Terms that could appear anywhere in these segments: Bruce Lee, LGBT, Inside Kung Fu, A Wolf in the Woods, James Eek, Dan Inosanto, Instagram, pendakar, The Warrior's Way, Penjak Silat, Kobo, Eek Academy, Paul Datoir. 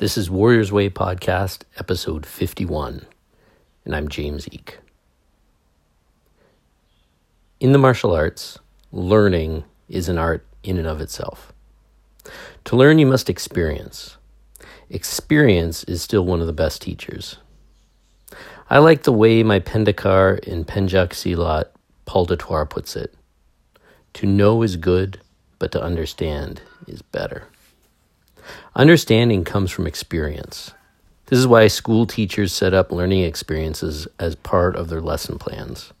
This is Warrior's Way Podcast, episode 51, and I'm James Eek. In the martial arts, learning is an art in and of itself. To learn, you must experience. Experience is still one of the best teachers. I like the way my pendakar in Penjak Silat, Paul Datoir, puts it. To know is good, but to understand is better. Understanding comes from experience. This is why school teachers set up learning experiences as part of their lesson plans.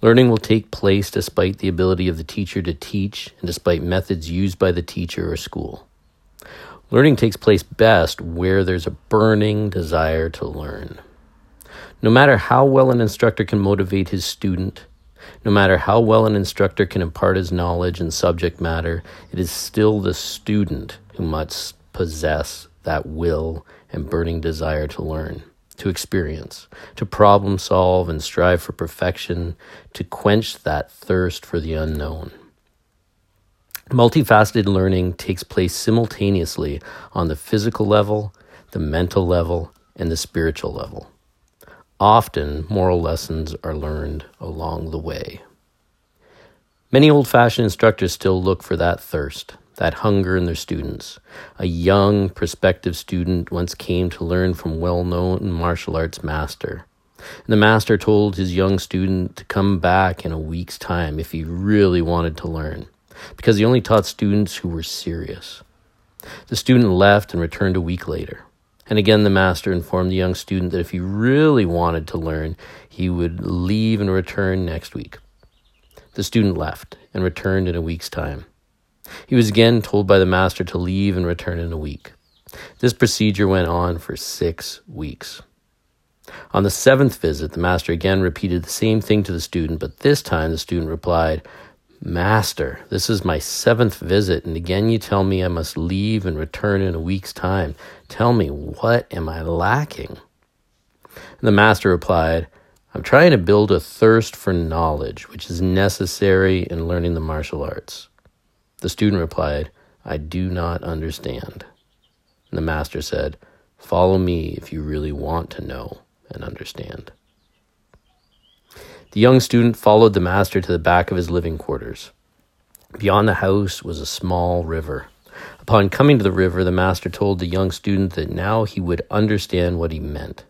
Learning will take place despite the ability of the teacher to teach and despite methods used by the teacher or school. Learning takes place best where there's a burning desire to learn. No matter how well an instructor can motivate his student, no matter how well an instructor can impart his knowledge and subject matter, it is still the student who must possess that will and burning desire to learn, to experience, to problem solve and strive for perfection, to quench that thirst for the unknown. Multifaceted learning takes place simultaneously on the physical level, the mental level, and the spiritual level. Often, moral lessons are learned along the way. Many old-fashioned instructors still look for that thirst, that hunger in their students. A young, prospective student once came to learn from well-known martial arts master. The master told his young student to come back in a week's time if he really wanted to learn, because he only taught students who were serious. The student left and returned a week later. And again, the master informed the young student that if he really wanted to learn, he would leave and return next week. The student left and returned in a week's time. He was again told by the master to leave and return in a week. This procedure went on for 6 weeks. On the seventh visit, the master again repeated the same thing to the student, but this time the student replied, "Master, this is my seventh visit, and again you tell me I must leave and return in a week's time. Tell me, what am I lacking?" And the master replied, "I'm trying to build a thirst for knowledge, which is necessary in learning the martial arts." The student replied, "I do not understand." And the master said, "Follow me if you really want to know and understand." The young student followed the master to the back of his living quarters. Beyond the house was a small river. Upon coming to the river, the master told the young student that now he would understand what he meant.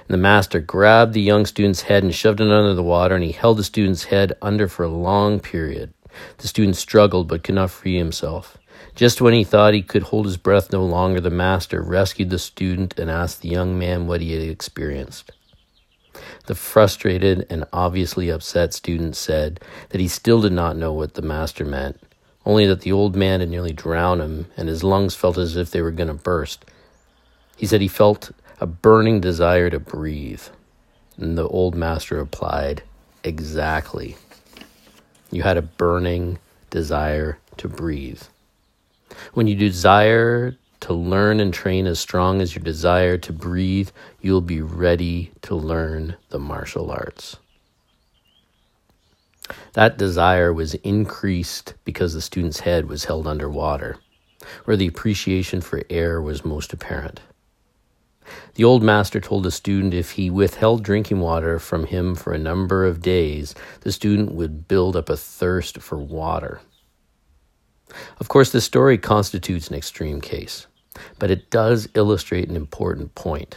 And the master grabbed the young student's head and shoved it under the water, and he held the student's head under for a long period. The student struggled but could not free himself. Just when he thought he could hold his breath no longer, the master rescued the student and asked the young man what he had experienced. The frustrated and obviously upset student said that he still did not know what the master meant, only that the old man had nearly drowned him and his lungs felt as if they were going to burst. He said he felt a burning desire to breathe. And the old master replied, "Exactly. You had a burning desire to breathe. When you desire to learn and train as strong as your desire to breathe, you'll be ready to learn the martial arts." That desire was increased because the student's head was held underwater, where the appreciation for air was most apparent. The old master told the student if he withheld drinking water from him for a number of days, the student would build up a thirst for water. Of course, this story constitutes an extreme case, but it does illustrate an important point.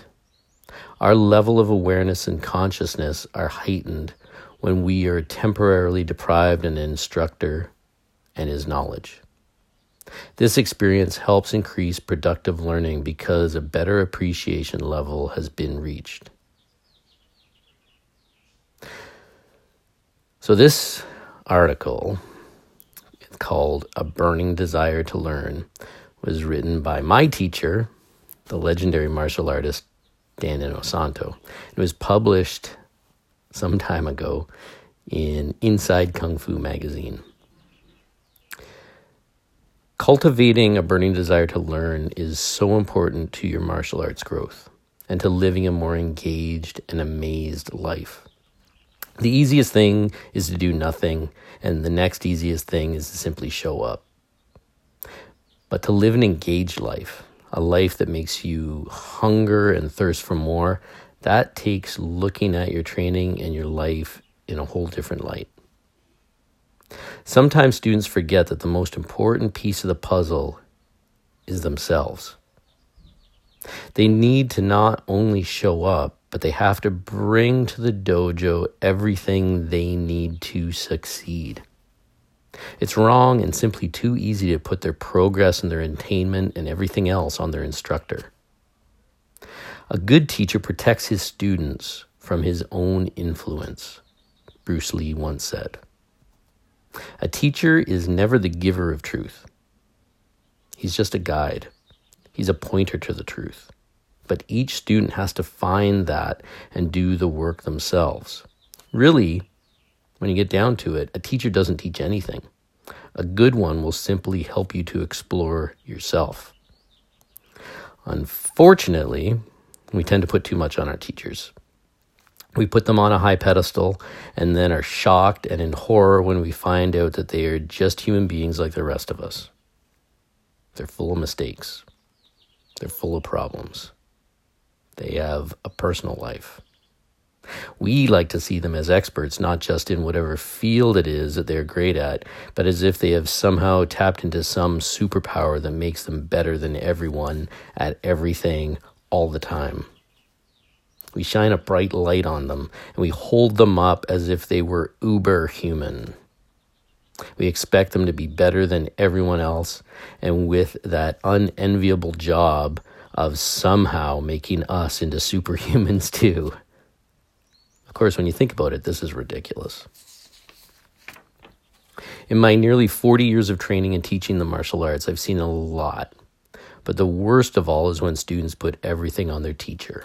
Our level of awareness and consciousness are heightened when we are temporarily deprived of an instructor and his knowledge. This experience helps increase productive learning because a better appreciation level has been reached. So this article, called A Burning Desire to Learn, was written by my teacher, the legendary martial artist Dan Inosanto. It was published some time ago in Inside Kung Fu magazine. Cultivating a burning desire to learn is so important to your martial arts growth and to living a more engaged and amazed life. The easiest thing is to do nothing, and the next easiest thing is to simply show up. But to live an engaged life, a life that makes you hunger and thirst for more, that takes looking at your training and your life in a whole different light. Sometimes students forget that the most important piece of the puzzle is themselves. They need to not only show up, but they have to bring to the dojo everything they need to succeed. It's wrong and simply too easy to put their progress and their attainment and everything else on their instructor. A good teacher protects his students from his own influence, Bruce Lee once said. A teacher is never the giver of truth. He's just a guide. He's a pointer to the truth. But each student has to find that and do the work themselves. Really, when you get down to it, a teacher doesn't teach anything. A good one will simply help you to explore yourself. Unfortunately, we tend to put too much on our teachers. We put them on a high pedestal and then are shocked and in horror when we find out that they are just human beings like the rest of us. They're full of mistakes. They're full of problems. They have a personal life. We like to see them as experts, not just in whatever field it is that they're great at, but as if they have somehow tapped into some superpower that makes them better than everyone at everything all the time. We shine a bright light on them, and we hold them up as if they were uber human. We expect them to be better than everyone else, and with that unenviable job of somehow making us into superhumans too. Of course, when you think about it, this is ridiculous. In my nearly 40 years of training and teaching the martial arts, I've seen a lot. But the worst of all is when students put everything on their teacher.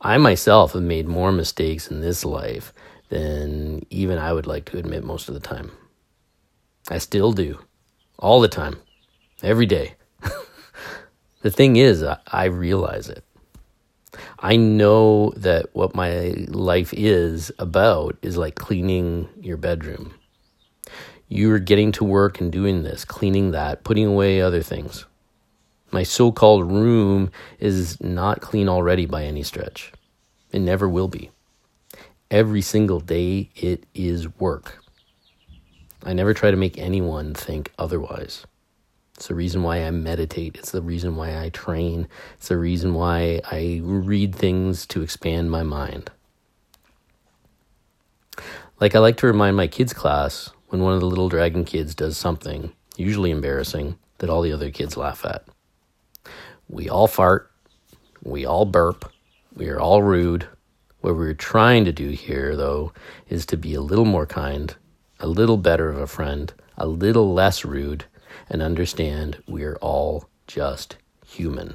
I myself have made more mistakes in this life than even I would like to admit most of the time. I still do. All the time. Every day. The thing is, I realize it. I know that what my life is about is like cleaning your bedroom. You're getting to work and doing this, cleaning that, putting away other things. My so-called room is not clean already by any stretch. It never will be. Every single day, it is work. I never try to make anyone think otherwise. It's the reason why I meditate. It's the reason why I train. It's the reason why I read things to expand my mind. Like I like to remind my kids' class when one of the little dragon kids does something, usually embarrassing, that all the other kids laugh at. We all fart, we all burp, we are all rude. What we're trying to do here, though, is to be a little more kind, a little better of a friend, a little less rude, and understand we're all just human.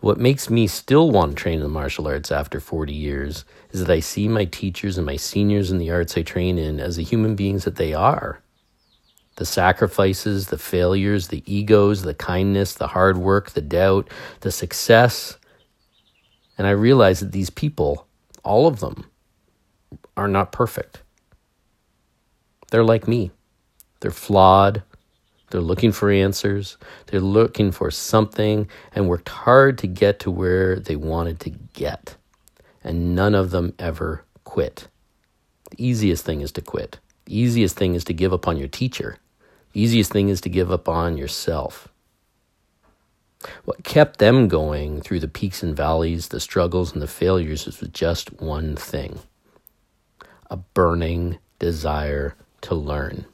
What makes me still want to train in the martial arts after 40 years is that I see my teachers and my seniors in the arts I train in as the human beings that they are. The sacrifices, the failures, the egos, the kindness, the hard work, the doubt, the success. And I realize that these people, all of them, are not perfect. They're like me. They're flawed. They're looking for answers. They're looking for something and worked hard to get to where they wanted to get. And none of them ever quit. The easiest thing is to quit. The easiest thing is to give up on your teacher. The easiest thing is to give up on yourself. What kept them going through the peaks and valleys, the struggles and the failures was just one thing. A burning desire to learn.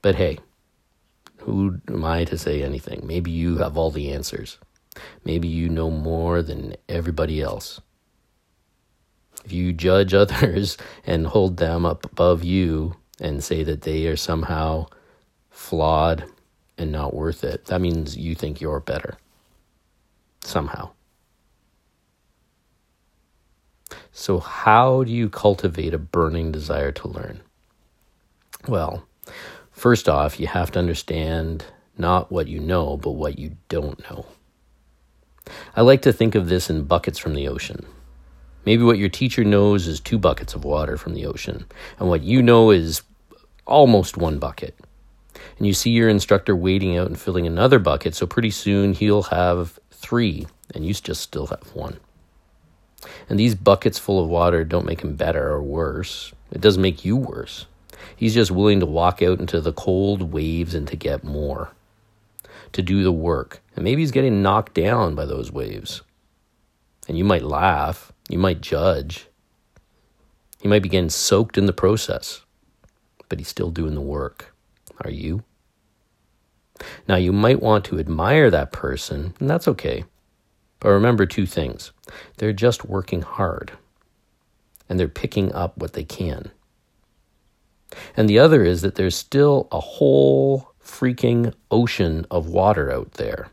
But hey, who am I to say anything? Maybe you have all the answers. Maybe you know more than everybody else. If you judge others and hold them up above you and say that they are somehow flawed and not worth it, that means you think you're better. Somehow. So how do you cultivate a burning desire to learn? Well, first off, you have to understand not what you know, but what you don't know. I like to think of this in buckets from the ocean. Maybe what your teacher knows is 2 buckets of water from the ocean, and what you know is almost 1 bucket. and you see your instructor wading out and filling another bucket, so pretty soon he'll have three, and you just still have one. And these buckets full of water don't make him better or worse. It doesn't make you worse. He's just willing to walk out into the cold waves and to get more, to do the work. And maybe he's getting knocked down by those waves. And you might laugh. You might judge. He might be getting soaked in the process, but he's still doing the work. Are you? Now, you might want to admire that person, and that's okay. But remember two things. They're just working hard, and they're picking up what they can. And the other is that there's still a whole freaking ocean of water out there.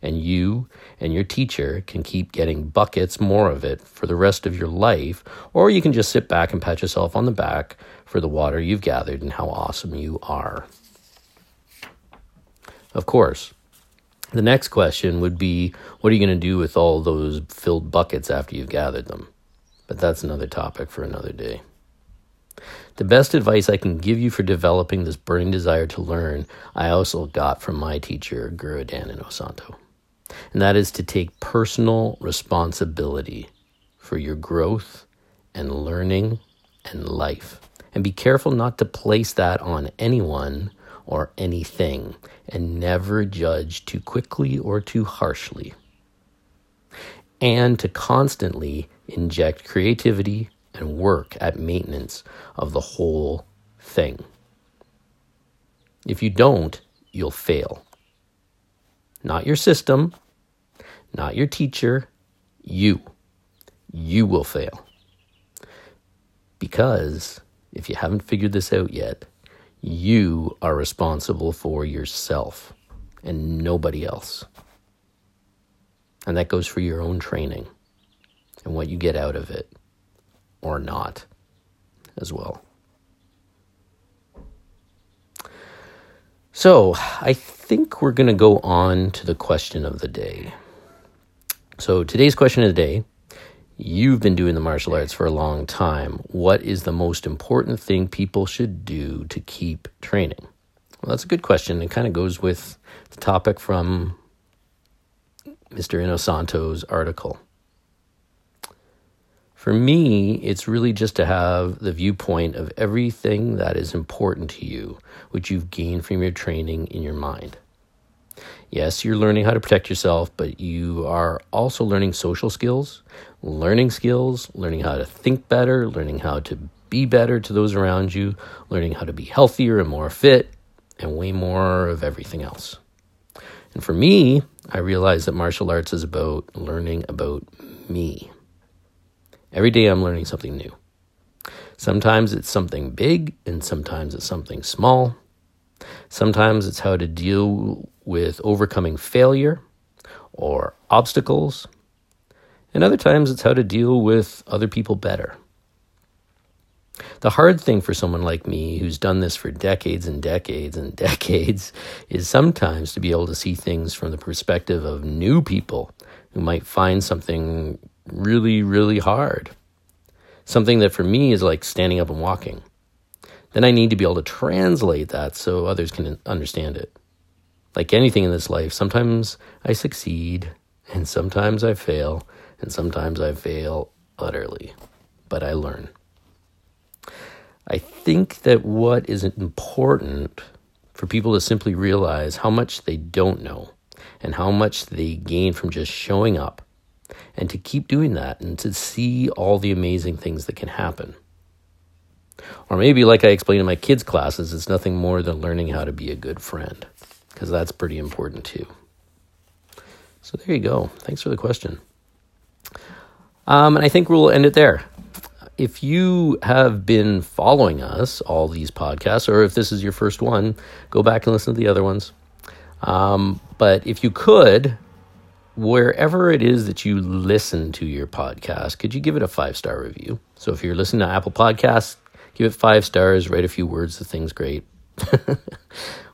And you and your teacher can keep getting buckets more of it for the rest of your life, or you can just sit back and pat yourself on the back for the water you've gathered and how awesome you are. Of course, the next question would be, what are you going to do with all those filled buckets after you've gathered them? But that's another topic for another day. The best advice I can give you for developing this burning desire to learn, I also got from my teacher, Guru Dan Inosanto. And that is to take personal responsibility for your growth and learning and life. And be careful not to place that on anyone or anything. And never judge too quickly or too harshly. And to constantly inject creativity and work at maintenance of the whole thing. If you don't, you'll fail. Not your system, not your teacher, you. You will fail. Because if you haven't figured this out yet, you are responsible for yourself and nobody else. And that goes for your own training and what you get out of it. Or not, as well. So, I think we're going to go on to the question of the day. So, today's question of the day, you've been doing the martial arts for a long time. What is the most important thing people should do to keep training? Well, that's a good question. It kind of goes with the topic from Mr. Inosanto's article. For me, it's really just to have the viewpoint of everything that is important to you, which you've gained from your training in your mind. Yes, you're learning how to protect yourself, but you are also learning social skills, learning how to think better, learning how to be better to those around you, learning how to be healthier and more fit, and way more of everything else. And for me, I realize that martial arts is about learning about me. Every day I'm learning something new. Sometimes it's something big, and sometimes it's something small. Sometimes it's how to deal with overcoming failure or obstacles. And other times it's how to deal with other people better. The hard thing for someone like me who's done this for decades and decades and decades is sometimes to be able to see things from the perspective of new people who might find something really, really hard. Something that for me is like standing up and walking. Then I need to be able to translate that so others can understand it. Like anything in this life, sometimes I succeed, and sometimes I fail, and sometimes I fail utterly. But I learn. I think that what is important for people to simply realize how much they don't know and how much they gain from just showing up. And to keep doing that and to see all the amazing things that can happen. Or maybe, like I explained in my kids' classes, it's nothing more than learning how to be a good friend, because that's pretty important too. So there you go. Thanks for the question. And I think we'll end it there. If you have been following us, all these podcasts, or if this is your first one, go back and listen to the other ones. But if you could, wherever it is that you listen to your podcast, could you give it a 5-star review? So if you're listening to Apple Podcasts, give it 5 stars, write a few words, the thing's great,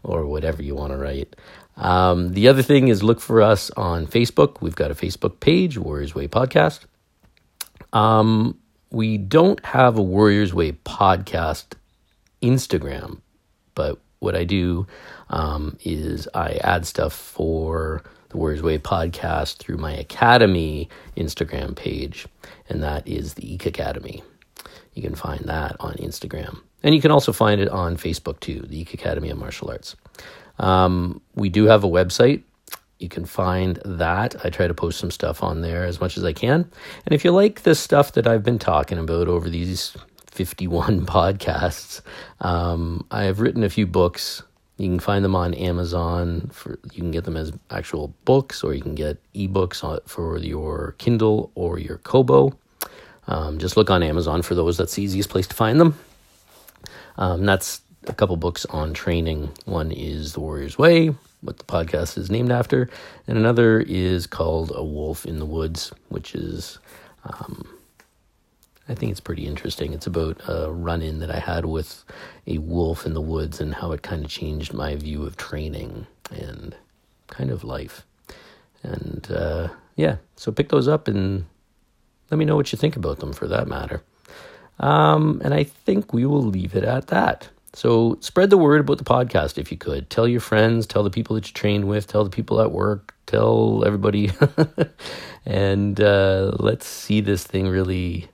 or whatever you want to write. The other thing is look for us on Facebook. We've got a Facebook page, Warrior's Way Podcast. We don't have a Warrior's Way Podcast Instagram, but what I do is I add stuff for the Warrior's Way podcast through my Academy Instagram page, and that is the Eek Academy. You can find that on Instagram. And you can also find it on Facebook too, the Eek Academy of Martial Arts. We do have a website. You can find that. I try to post some stuff on there as much as I can. And if you like the stuff that I've been talking about over these 51 podcasts, I've written a few books. You can find them on Amazon. You can get them as actual books, or you can get ebooks for your Kindle or your Kobo. Just look on Amazon for those. That's the easiest place to find them. That's a couple books on training. One is The Warrior's Way, what the podcast is named after, and another is called A Wolf in the Woods, which is, I think it's pretty interesting. It's about a run-in that I had with a wolf in the woods and how it kind of changed my view of training and kind of life. And so pick those up and let me know what you think about them, for that matter. And I think we will leave it at that. So spread the word about the podcast if you could. Tell your friends, tell the people that you trained with, tell the people at work, tell everybody. And let's see this thing really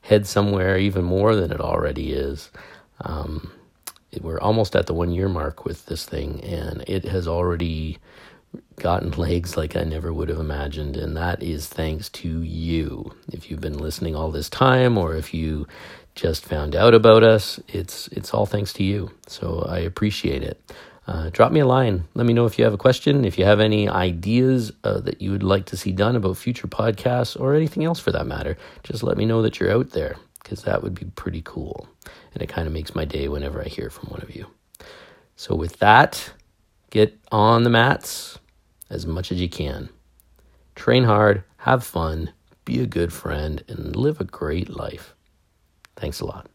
head somewhere even more than it already is. We're almost at the 1-year mark with this thing, and it has already gotten legs like I never would have imagined, and that is thanks to you. If you've been listening all this time, or if you just found out about us, it's all thanks to you. So I appreciate it. Drop me a line. Let me know if you have a question, if you have any ideas that you would like to see done about future podcasts or anything else for that matter. Just let me know that you're out there, because that would be pretty cool, and it kind of makes my day whenever I hear from one of you. So with that, get on the mats as much as you can. Train hard, have fun, be a good friend, and live a great life. Thanks a lot.